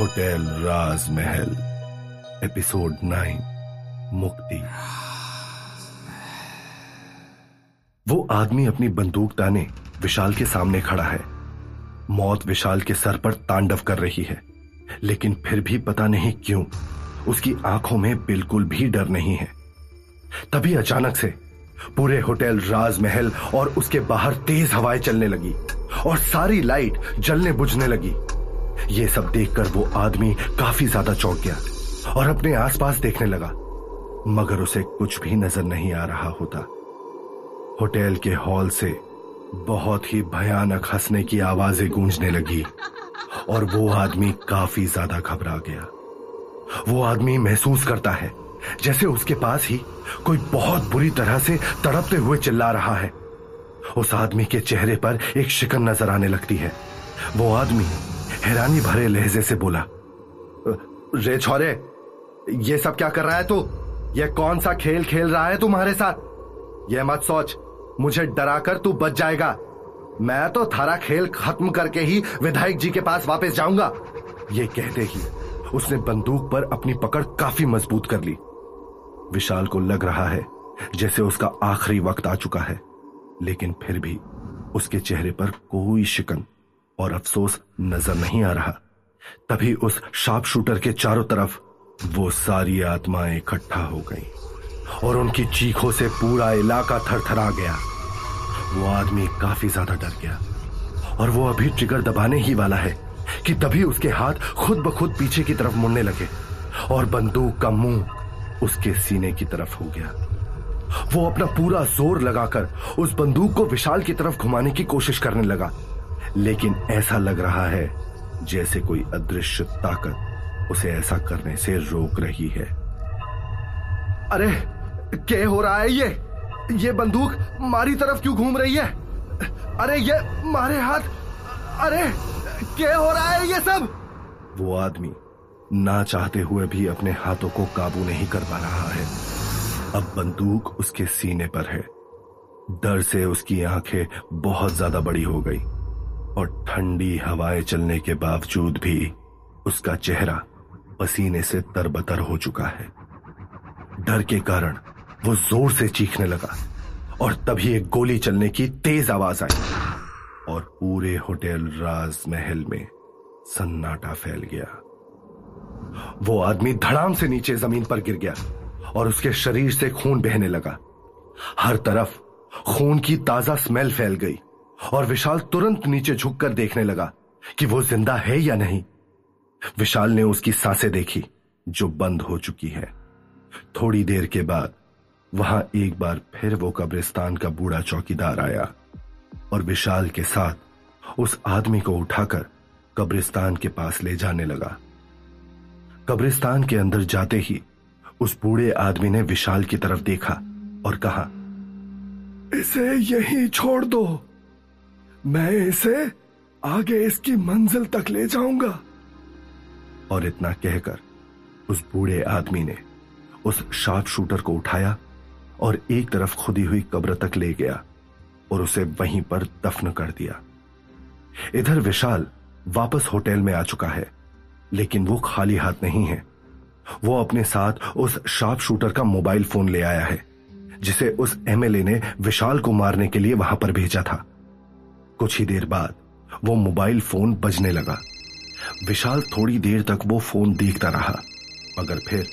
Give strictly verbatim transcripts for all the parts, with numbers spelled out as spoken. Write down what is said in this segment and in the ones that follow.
Hotel राजमहल episode nine मुक्ति। वो आदमी अपनी बंदूक ताने विशाल के सामने खड़ा है। मौत विशाल के सर पर तांडव कर रही है, लेकिन फिर भी पता नहीं क्यों उसकी आंखों में बिल्कुल भी डर नहीं है। तभी अचानक से पूरे होटल राजमहल और उसके बाहर तेज हवाएं चलने लगी और सारी लाइट जलने बुझने लगी। ये सब देखकर वो आदमी काफी ज्यादा चौंक गया और अपने आसपास देखने लगा, मगर उसे कुछ भी नजर नहीं आ रहा होता। होटल के हॉल से बहुत ही भयानक हंसने की आवाजें गूंजने लगी और वो आदमी काफी ज्यादा घबरा गया। वो आदमी महसूस करता है जैसे उसके पास ही कोई बहुत बुरी तरह से तड़पते हुए चिल्ला रहा है। उस आदमी के चेहरे पर एक शिकन नजर आने लगती है। वो आदमी हैरानी भरे लहजे से बोला, रे छोरे, ये सब क्या कर रहा है तू? ये कौन सा खेल खेल रहा है तुम्हारे साथ? ये मत सोच मुझे डराकर तू बच जाएगा। मैं तो थारा खेल खत्म करके ही विधायक जी के पास वापस जाऊंगा। ये कहते ही उसने बंदूक पर अपनी पकड़ काफी मजबूत कर ली। विशाल को लग रहा है जैसे उसका आखिरी वक्त आ चुका है, लेकिन फिर भी उसके चेहरे पर कोई शिकन और अफसोस नजर नहीं आ रहा। तभी उस शार्प शूटर के चारों तरफ वो सारी आत्माएं इकट्ठा हो गईं और उनकी चीखों से पूरा इलाका थरथरा गया। वो आदमी काफी ज्यादा डर गया और वो अभी ट्रिगर दबाने ही वाला है कि तभी उसके हाथ खुद ब खुद पीछे की तरफ मुड़ने लगे और बंदूक का मुंह उसके सीने की तरफ हो गया। वो अपना पूरा जोर लगाकर उस बंदूक को विशाल की तरफ घुमाने की कोशिश करने लगा, लेकिन ऐसा लग रहा है जैसे कोई अदृश्य ताकत उसे ऐसा करने से रोक रही है। अरे क्या हो रहा है? ये ये बंदूक मारी तरफ क्यों घूम रही है? अरे ये मारे हाथ, अरे क्या हो रहा है ये सब? वो आदमी ना चाहते हुए भी अपने हाथों को काबू नहीं कर पा रहा है। अब बंदूक उसके सीने पर है। डर से उसकी आंखें बहुत ज्यादा बड़ी हो गई और ठंडी हवाएं चलने के बावजूद भी उसका चेहरा पसीने से तरबतर हो चुका है। डर के कारण वो जोर से चीखने लगा और तभी एक गोली चलने की तेज आवाज आई और पूरे होटल राजमहल में सन्नाटा फैल गया। वो आदमी धड़ाम से नीचे जमीन पर गिर गया और उसके शरीर से खून बहने लगा। हर तरफ खून की ताजा स्मेल फैल गई और विशाल तुरंत नीचे झुककर देखने लगा कि वो जिंदा है या नहीं। विशाल ने उसकी सांसें देखी जो बंद हो चुकी है। थोड़ी देर के बाद वहां एक बार फिर वो कब्रिस्तान का बूढ़ा चौकीदार आया और विशाल के साथ उस आदमी को उठाकर कब्रिस्तान के पास ले जाने लगा। कब्रिस्तान के अंदर जाते ही उस बूढ़े आदमी ने विशाल की तरफ देखा और कहा, इसे यहीं छोड़ दो, मैं इसे आगे इसकी मंजिल तक ले जाऊंगा। और इतना कहकर उस बूढ़े आदमी ने उस शार्प शूटर को उठाया और एक तरफ खुदी हुई कब्र तक ले गया और उसे वहीं पर दफन कर दिया। इधर विशाल वापस होटल में आ चुका है, लेकिन वो खाली हाथ नहीं है। वो अपने साथ उस शार्प शूटर का मोबाइल फोन ले आया है जिसे उस एमएलए ने विशाल को मारने के लिए वहां पर भेजा था। कुछ ही देर बाद वो मोबाइल फोन बजने लगा। विशाल थोड़ी देर तक वो फोन देखता रहा, मगर फिर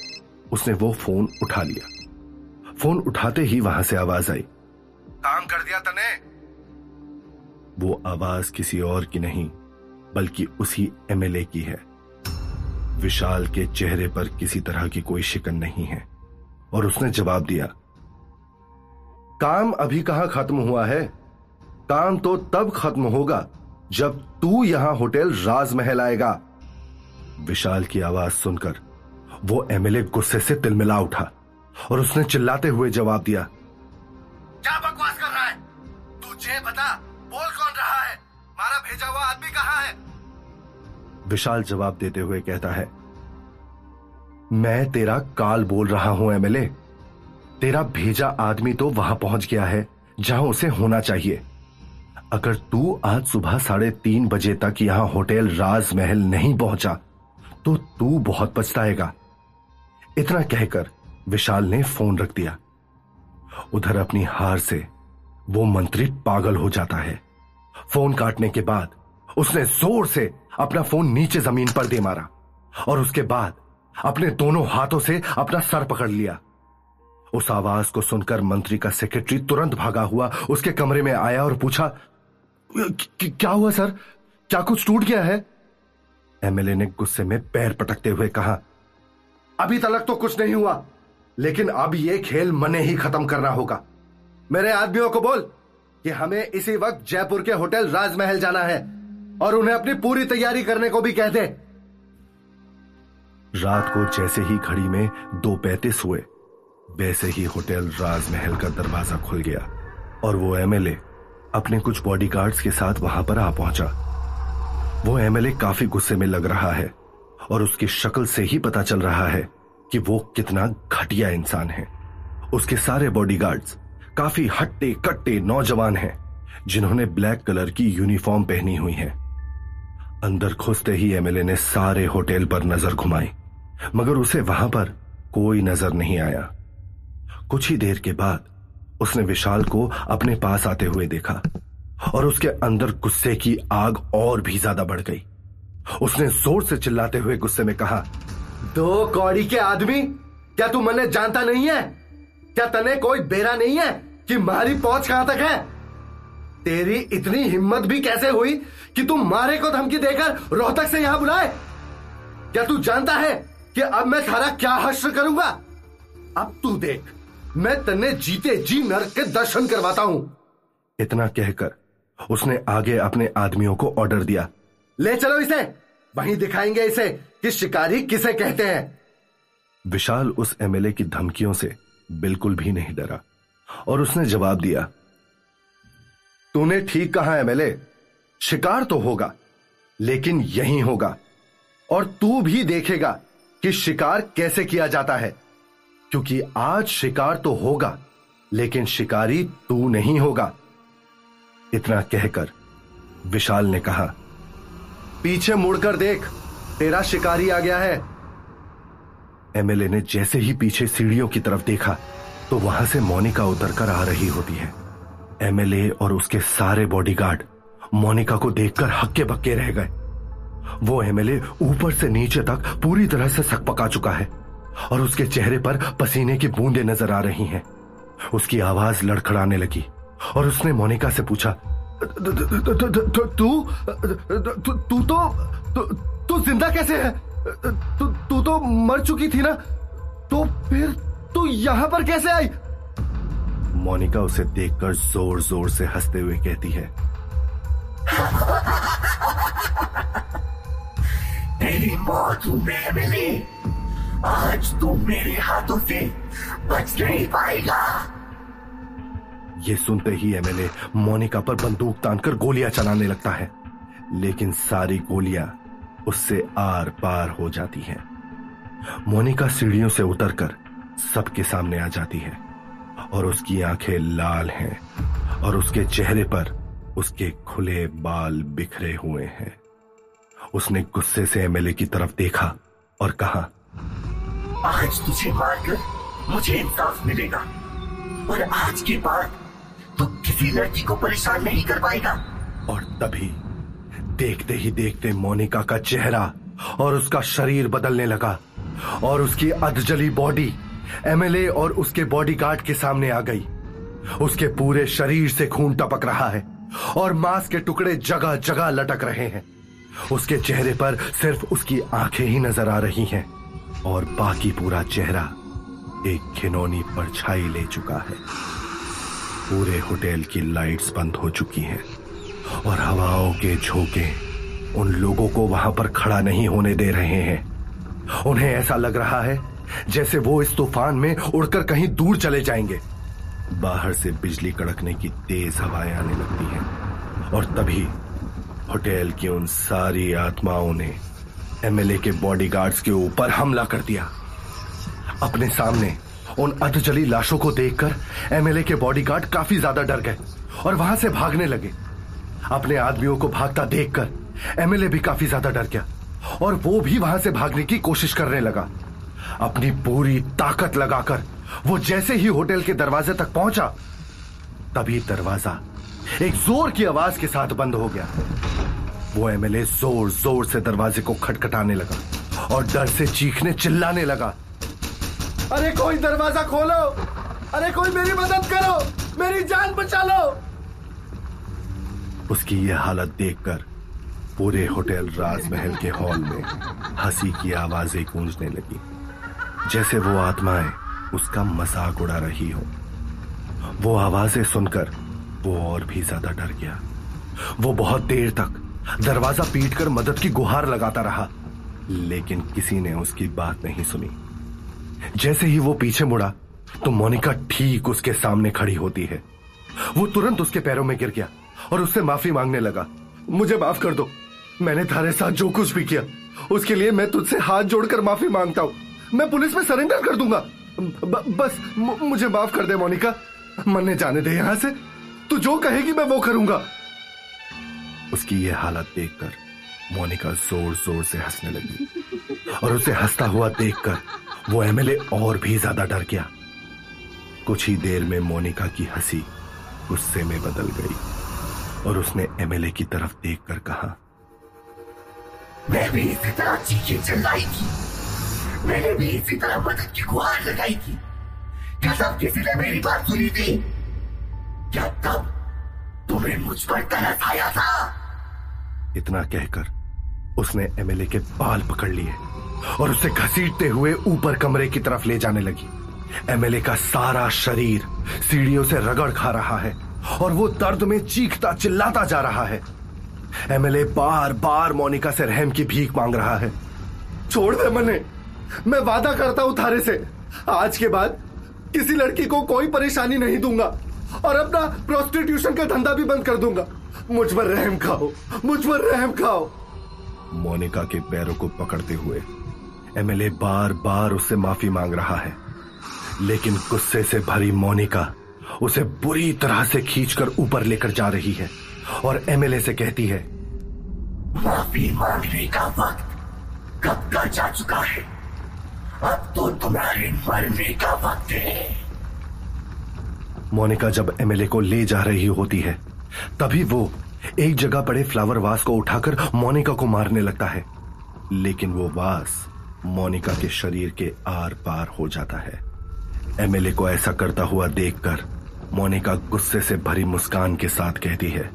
उसने वो फोन उठा लिया। फोन उठाते ही वहां से आवाज आई, काम कर दिया तने। वो आवाज किसी और की नहीं बल्कि उसी एमएलए की है। विशाल के चेहरे पर किसी तरह की कोई शिकन नहीं है और उसने जवाब दिया, काम अभी कहां खत्म हुआ है? काम तो तब खत्म होगा जब तू यहां होटल राजमहल आएगा। विशाल की आवाज सुनकर वो एमएलए गुस्से से तिलमिला उठा और उसने चिल्लाते हुए जवाब दिया, क्या बकवास कर रहा है? तुझे बता, बोल कौन रहा है? मारा भेजा हुआ आदमी कहाँ है? विशाल जवाब देते हुए कहता है, मैं तेरा काल बोल रहा हूं एमएलए। तेरा भेजा आदमी तो वहां पहुंच गया है जहां उसे होना चाहिए। अगर तू आज सुबह साढ़े तीन बजे तक यहां होटल राजमहल नहीं पहुंचा तो तू बहुत पछताएगा। इतना कहकर विशाल ने फोन रख दिया। उधर अपनी हार से वो मंत्री पागल हो जाता है। फोन काटने के बाद उसने जोर से अपना फोन नीचे जमीन पर दे मारा और उसके बाद अपने दोनों हाथों से अपना सर पकड़ लिया। उस आवाज को सुनकर मंत्री का सेक्रेटरी तुरंत भागा हुआ उसके कमरे में आया और पूछा, क्या हुआ सर, क्या कुछ टूट गया है? एमएलए ने गुस्से में पैर पटकते हुए कहा, अभी तक तो कुछ नहीं हुआ, लेकिन अब यह खेल मने ही खत्म करना होगा। मेरे आदमियों को बोल कि हमें इसी वक्त जयपुर के होटल राजमहल जाना है और उन्हें अपनी पूरी तैयारी करने को भी कह दे। रात को जैसे ही घड़ी में दो पैंतीस हुए वैसे ही होटल राजमहल का दरवाजा खुल गया और वो एमएलए अपने कुछ बॉडीगार्ड्स के साथ वहां पर आ पहुंचा। वो एमएलए काफी गुस्से में लग रहा है और उसकी शक्ल से ही पता चल रहा है कि वो कितना घटिया इंसान है। उसके सारे बॉडीगार्ड्स काफी हट्टे कट्टे नौजवान हैं जिन्होंने ब्लैक कलर की यूनिफॉर्म पहनी हुई है। अंदर घुसते ही एमएलए ने सारे होटल पर नजर घुमाई, मगर उसे वहां पर कोई नजर नहीं आया। कुछ ही देर के बाद उसने विशाल को अपने पास आते हुए देखा और उसके अंदर गुस्से की आग और भी ज्यादा बढ़ गई। उसने जोर से चिल्लाते हुए गुस्से में कहा, दो कौड़ी के आदमी, क्या तू मने जानता नहीं है? क्या तने कोई बेरा नहीं है कि मारी पहुंच कहां तक है? तेरी इतनी हिम्मत भी कैसे हुई कि तू मारे को धमकी देकर रोहतक से यहां बुलाए? क्या तू जानता है कि अब मैं थारा क्या हश्र करूंगा? अब तू देख, मैं तन्ने जीते जी नर्क के दर्शन करवाता हूं। इतना कहकर उसने आगे अपने आदमियों को ऑर्डर दिया, ले चलो इसे, वहीं दिखाएंगे इसे कि शिकारी किसे कहते हैं। विशाल उस एमएलए की धमकियों से बिल्कुल भी नहीं डरा और उसने जवाब दिया, तूने ठीक कहा एमएलए, शिकार तो होगा, लेकिन यही होगा और तू भी देखेगा कि शिकार कैसे किया जाता है, क्योंकि आज शिकार तो होगा लेकिन शिकारी तू नहीं होगा। इतना कहकर विशाल ने कहा, पीछे मुड़कर देख, तेरा शिकारी आ गया है। एमएलए ने जैसे ही पीछे सीढ़ियों की तरफ देखा तो वहां से मोनिका उतरकर आ रही होती है। एमएलए और उसके सारे बॉडीगार्ड मोनिका को देखकर हक्के बक्के रह गए। वो एमएलए ऊपर से नीचे तक पूरी तरह से सकपका चुका है और उसके चेहरे पर पसीने की बूंदें नजर आ रही हैं। उसकी आवाज लड़खड़ाने लगी और उसने मोनिका से पूछा, तू तू तो तू जिंदा कैसे है? तू तो मर चुकी थी ना, तो फिर तू यहां पर कैसे आई? मोनिका उसे देखकर जोर जोर से हंसते हुए कहती है, तेरी मौत में मिली, आज तू मेरे हाथों से बच नहीं पाएगा। ये सुनते ही एमएलए मोनिका पर बंदूक तानकर गोलियां चलाने लगता है, लेकिन सारी गोलियां उससे आर पार हो जाती हैं। मोनिका सीढ़ियों से उतरकर सबके सामने आ जाती है और उसकी आंखें लाल हैं और उसके चेहरे पर उसके खुले बाल बिखरे हुए हैं। उसने गुस्से से एमएलए की तरफ देखा और कहा, आज तुझे मारकर मुझे इंसाफ मिलेगा और आज के बाद तू किसी लड़की को परेशान नहीं कर पाएगा। और तभी देखते ही देखते मोनिका का चेहरा और उसका शरीर बदलने लगा और उसकी अधजली बॉडी एमएलए और उसके बॉडीगार्ड के सामने आ गई। उसके पूरे शरीर से खून टपक रहा है और मांस के टुकड़े जगह जगह लटक रहे हैं। उसके चेहरे पर सिर्फ उसकी आंखें ही नजर आ रही हैं और बाकी पूरा चेहरा एक घिनौनी परछाई ले चुका है। पूरे होटल की लाइट्स बंद हो चुकी हैं और हवाओं के झोंके उन लोगों को वहां पर खड़ा नहीं होने दे रहे हैं। उन्हें ऐसा लग रहा है जैसे वो इस तूफान में उड़कर कहीं दूर चले जाएंगे। बाहर से बिजली कड़कने की तेज हवाएं आने लगती हैं और तभी होटल की उन सारी आत्माओं ने एमएलए के बॉडीगार्ड्स के ऊपर हमला कर दिया। अपने सामने उन अधजली लाशों को देखकर एमएलए के बॉडीगार्ड काफी ज्यादा डर गए और वहां से भागने लगे। अपने आदमियों को भागता देखकर एमएलए भी काफी ज्यादा डर गया और वो भी वहां से भागने की कोशिश करने लगा। अपनी पूरी ताकत लगाकर वो जैसे ही होटल के दरवाजे तक पहुंचा, तभी दरवाजा एक जोर की आवाज के साथ बंद हो गया। वो एमएलए जोर जोर से दरवाजे को खटखटाने लगा और डर से चीखने चिल्लाने लगा, अरे कोई दरवाजा खोलो, अरे कोई मेरी मदद करो, मेरी जान बचा लो। उसकी ये हालत देखकर पूरे होटल राजमहल के हॉल में हंसी की आवाजें गूंजने लगी, जैसे वो आत्माएं उसका मजाक उड़ा रही हो। वो आवाजें सुनकर वो और भी ज्यादा डर गया। वो बहुत देर तक दरवाजा पीटकर मदद की गुहार लगाता रहा, लेकिन किसी ने उसकी बात नहीं सुनी। जैसे ही वो पीछे मुड़ा तो मोनिका ठीक उसके सामने खड़ी होती है। वो तुरंत उसके पैरों में गिर गया और उससे माफी मांगने लगा, मुझे माफ कर दो, मैंने तुम्हारे साथ जो कुछ भी किया उसके लिए मैं तुझसे हाथ जोड़कर माफी मांगता हूं, मैं पुलिस में सरेंडर कर दूंगा, ब, बस म, मुझे माफ कर दे मोनिका, मरने जाने दे यहां से, तू जो कहेगी मैं वो करूंगा। उसकी ये हालत देखकर मोनिका जोर जोर से हंसने लगी और उसे हंसता हुआ देखकर वो एमएलए और भी ज्यादा डर गया। कुछ ही देर में मोनिका की हंसी गुस्से में बदल गई और उसने एमएलए की तरफ देखकर कहा, मैं भी इसी तरह चीखें चिल्लाई थी, मैंने भी इसी तरह मदद की गुहार लगाई थी, क्या सब किसी ने मेरी बात सुनी थी? क्या तब तुम्हें मुझ पर तरस आया था? इतना कहकर उसने एमएलए के बाल पकड़ लिए और उसे घसीटते हुए ऊपर कमरे की तरफ ले जाने लगी। एमएलए का सारा शरीर सीढ़ियों से रगड़ खा रहा है और वो दर्द में चीखता चिल्लाता जा रहा है। एमएलए बार बार मोनिका से रहम की भीख मांग रहा है, छोड़ दे मने, मैं वादा करता हूं थारे से, आज के बाद किसी लड़की को कोई परेशानी नहीं दूंगा और अपना प्रोस्टिट्यूशन का धंधा भी बंद कर दूंगा, मुझ पर रहम खाओ, मुझ पर रहम खाओ। मोनिका के पैरों को पकड़ते हुए एमएलए बार बार उससे माफी मांग रहा है, लेकिन गुस्से से भरी मोनिका उसे बुरी तरह से खींचकर ऊपर लेकर जा रही है और एमएलए से कहती है, माफी मांगने का वक्त कब का जा चुका है, अब तो तुम्हारे मरने का वक्त है। मोनिका जब एमएलए को ले जा रही होती है, तभी वो एक जगह पड़े फ्लावर वास को उठाकर मोनिका को मारने लगता है, लेकिन वो वास मोनिका के शरीर के आर पार हो जाता है। एमएलए को ऐसा करता हुआ देखकर मोनिका गुस्से से भरी मुस्कान के साथ कहती है,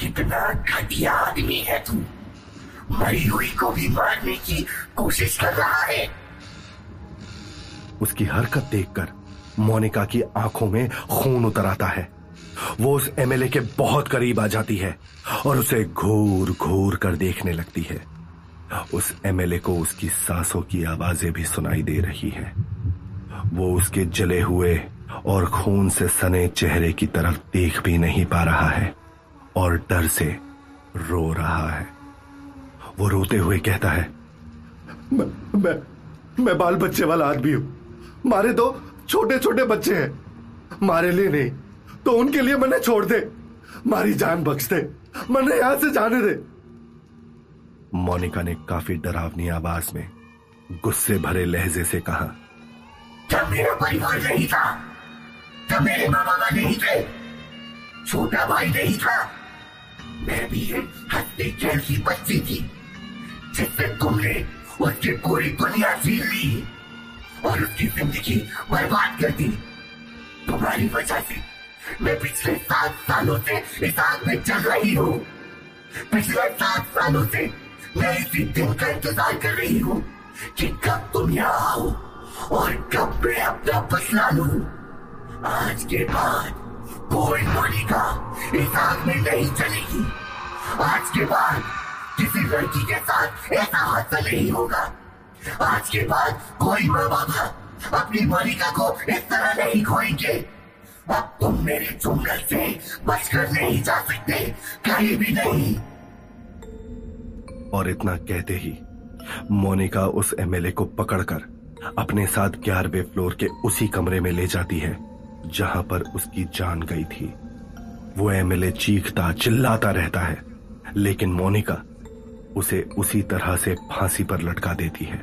कितना घटिया आदमी है तू, मरी हुई को भी मारने की कोशिश कर रहा है। उसकी हरकत देखकर मोनिका की आंखों में खून उतर आता है। वो उस एमएलए के बहुत करीब आ जाती है और उसे घूर घूर कर देखने लगती है। उस एमएलए को उसकी सांसों की आवाजें भी सुनाई दे रही है। वो उसके जले हुए और खून से सने चेहरे की तरफ देख भी नहीं पा रहा है और डर से रो रहा है। वो रोते हुए कहता है, मैं मैं, मैं बाल बच्चे वाला आदमी हूं, मारे दो छोटे छोटे बच्चे हैं, मारे लिए नहीं तो उनके लिए मैंने छोड़ दे, मारी जान बख्श दे, मैंने यहां से जाने दे। मोनिका ने काफी डरावनी आवाज में गुस्से भरे लहजे से कहा, जब मेरा परिवार नहीं था, जब मेरे माँ बाबा नहीं थे, छोटा भाई नहीं था, मैं भी हत्ते खेल की बच्ची थी, जिससे तुमने उसकी पूरी दुनिया छीन ली और उसकी जिंदगी बर्बाद कर दी। तुम्हारी वजह से मैं पिछले सात सालों से इस आग में चल रही हूँ, पिछले सात सालों से मैं इसी दिन का इंतजार कर रही हूँ कि कब तुम यहाँ आओ और कब मैं अपना बदला लूं। आज के बाद कोई मोनिका इस आग में नहीं चलेगी, आज के बाद किसी लड़की के साथ ऐसा हादसा नहीं होगा, आज के बाद कोई माँ बाबा अपनी मोनिका को इस तरह नहीं खोएंगे। अब तुम मेरे चुंगल से बचकर नहीं जा सकते, कहीं भी नहीं। और इतना कहते ही मोनिका उस एमएलए को पकड़कर अपने साथ ग्यारहवें फ्लोर के उसी कमरे में ले जाती है जहां पर उसकी जान गई थी। वो एमएलए चीखता चिल्लाता रहता है, लेकिन मोनिका उसे उसी तरह से फांसी पर लटका देती है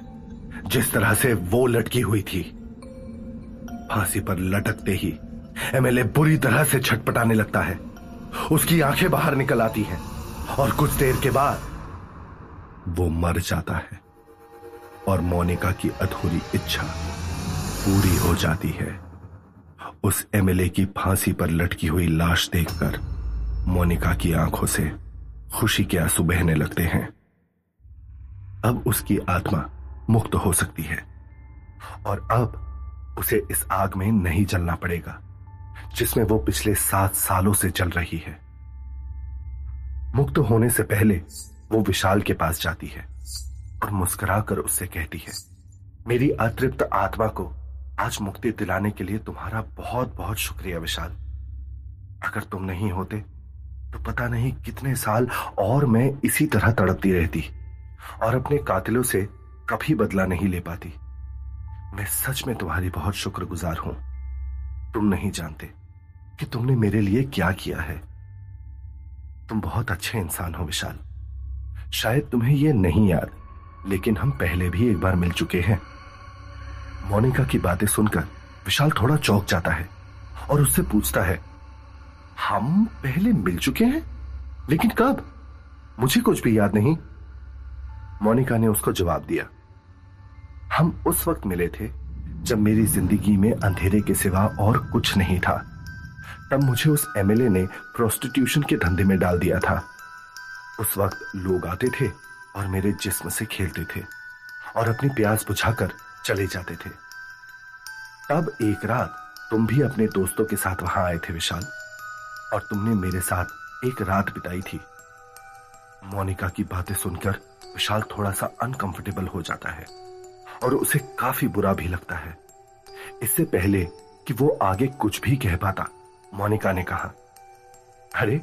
जिस तरह से वो लटकी हुई थी। फांसी पर लटकते ही एमएलए बुरी तरह से छटपटाने लगता है, उसकी आंखें बाहर निकल आती हैं और कुछ देर के बाद वो मर जाता है और मोनिका की अधूरी इच्छा पूरी हो जाती है। उस एमएलए की फांसी पर लटकी हुई लाश देखकर मोनिका की आंखों से खुशी के आंसू बहने लगते हैं। अब उसकी आत्मा मुक्त हो सकती है और अब उसे इस आग में नहीं जलना पड़ेगा जिसमें वो पिछले सात सालों से जल रही है। मुक्त होने से पहले वो विशाल के पास जाती है और मुस्कुराकर उससे कहती है, मेरी अतृप्त आत्मा को आज मुक्ति दिलाने के लिए तुम्हारा बहुत बहुत शुक्रिया विशाल। अगर तुम नहीं होते तो पता नहीं कितने साल और मैं इसी तरह तड़पती रहती और अपने कातिलों से कभी बदला नहीं ले पाती। मैं सच में तुम्हारी बहुत शुक्रगुजार हूं। तुम नहीं जानते कि तुमने मेरे लिए क्या किया है। तुम बहुत अच्छे इंसान हो विशाल। शायद तुम्हें यह नहीं याद, लेकिन हम पहले भी एक बार मिल चुके हैं। मोनिका की बातें सुनकर विशाल थोड़ा चौंक जाता है और उससे पूछता है, हम पहले मिल चुके हैं? लेकिन कब? मुझे कुछ भी याद नहीं। मोनिका ने उसको जवाब दिया, हम उस वक्त मिले थे जब मेरी जिंदगी में अंधेरे के सिवा और कुछ नहीं था। तब मुझे उस एमएलए ने प्रोस्टिट्यूशन के धंधे में डाल दिया था। उस वक्त लोग आते थे और मेरे जिस्म से खेलते थे और अपनी प्यास बुझाकर चले जाते थे। तब एक रात तुम भी अपने दोस्तों के साथ वहां आए थे विशाल, और तुमने मेरे साथ एक रात बिताई थी। मोनिका की बातें सुनकर विशाल थोड़ा सा अनकंफर्टेबल हो जाता है और उसे काफी बुरा भी लगता है। इससे पहले कि वो आगे कुछ भी कह पाता, मोनिका ने कहा, अरे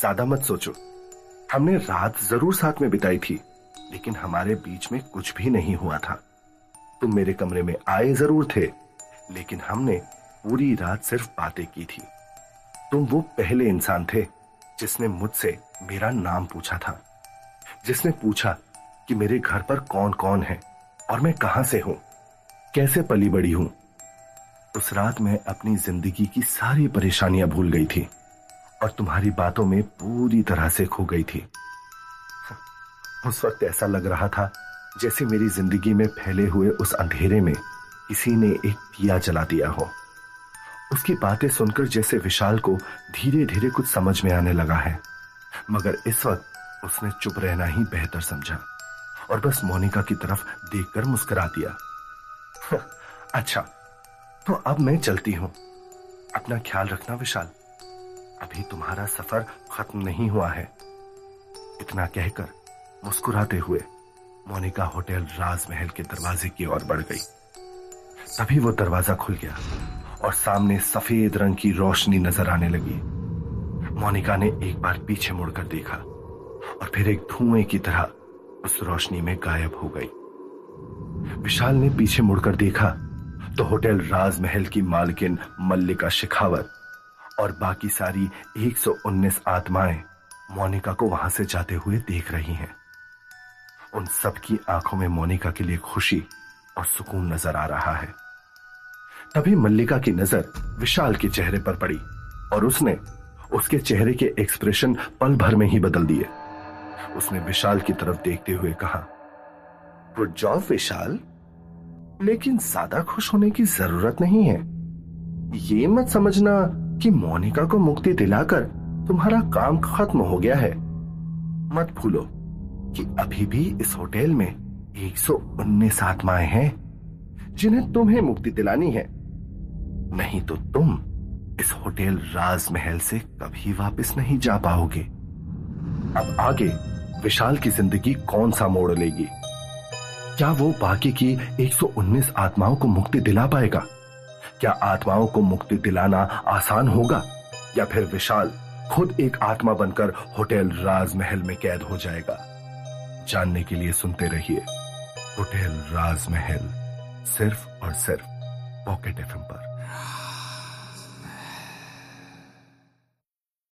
ज्यादा मत सोचो, हमने रात जरूर साथ में बिताई थी लेकिन हमारे बीच में कुछ भी नहीं हुआ था। तुम मेरे कमरे में आए जरूर थे लेकिन हमने पूरी रात सिर्फ बातें की थी। तुम वो पहले इंसान थे जिसने मुझसे मेरा नाम पूछा था, जिसने पूछा कि मेरे घर पर कौन कौन है और मैं कहां से हूं, कैसे पली बड़ी हूं। उस रात मैं अपनी जिंदगी की सारी परेशानियां भूल गई थी और तुम्हारी बातों में पूरी तरह से खो गई थी। उस वक्त ऐसा लग रहा था जैसे मेरी जिंदगी में फैले हुए उस अंधेरे में किसी ने एक दिया जला दिया हो। उसकी बातें सुनकर जैसे विशाल को धीरे धीरे कुछ समझ में आने लगा है, मगर इस वक्त उसने चुप रहना ही बेहतर समझा और बस मोनिका की तरफ देखकर मुस्कुरा दिया। अच्छा, तो अब मैं चलती हूं। अपना ख्याल रखना विशाल, अभी तुम्हारा सफर खत्म नहीं हुआ है। इतना कहकर मुस्कुराते हुए मोनिका होटल राजमहल के दरवाजे की ओर बढ़ गई। तभी वो दरवाजा खुल गया और सामने सफेद रंग की रोशनी नजर आने लगी। मोनिका ने एक बार पीछे मुड़कर देखा और फिर एक धुएं की तरह उस रोशनी में गायब हो गई। विशाल ने पीछे मुड़कर देखा तो होटल राजमहल की मालकिन मल्लिका शिखावत और बाकी सारी एक सौ उन्नीस आत्माएं मोनिका को वहां से जाते हुए देख रही हैं। उन सब की आंखों में मोनिका के लिए खुशी और सुकून नजर आ रहा है। तभी मल्लिका की नजर विशाल के चेहरे पर पड़ी और उसने उसके चेहरे के एक्सप्रेशन पल भर में ही बदल दिए। उसने विशाल की तरफ देखते हुए कहा, गुड जॉब विशाल, लेकिन ज्यादा खुश होने की जरूरत नहीं है। ये मत समझना कि मोनिका को मुक्ति दिलाकर तुम्हारा काम खत्म हो गया है। मत भूलो कि अभी भी इस होटल में एक सौ उन्नीस आत्माएं हैं जिन्हें तुम्हें मुक्ति दिलानी है, नहीं तो तुम इस होटल राजमहल से कभी वापस नहीं जा पाओगे। अब आगे विशाल की जिंदगी कौन सा मोड़ लेगी? क्या वो बाकी की एक सौ उन्नीस आत्माओं को मुक्ति दिला पाएगा? क्या आत्माओं को मुक्ति दिलाना आसान होगा या फिर विशाल खुद एक आत्मा बनकर होटल राजमहल में कैद हो जाएगा? जानने के लिए सुनते रहिए होटल राजमहल, सिर्फ और सिर्फ पॉकेट एफएम पर।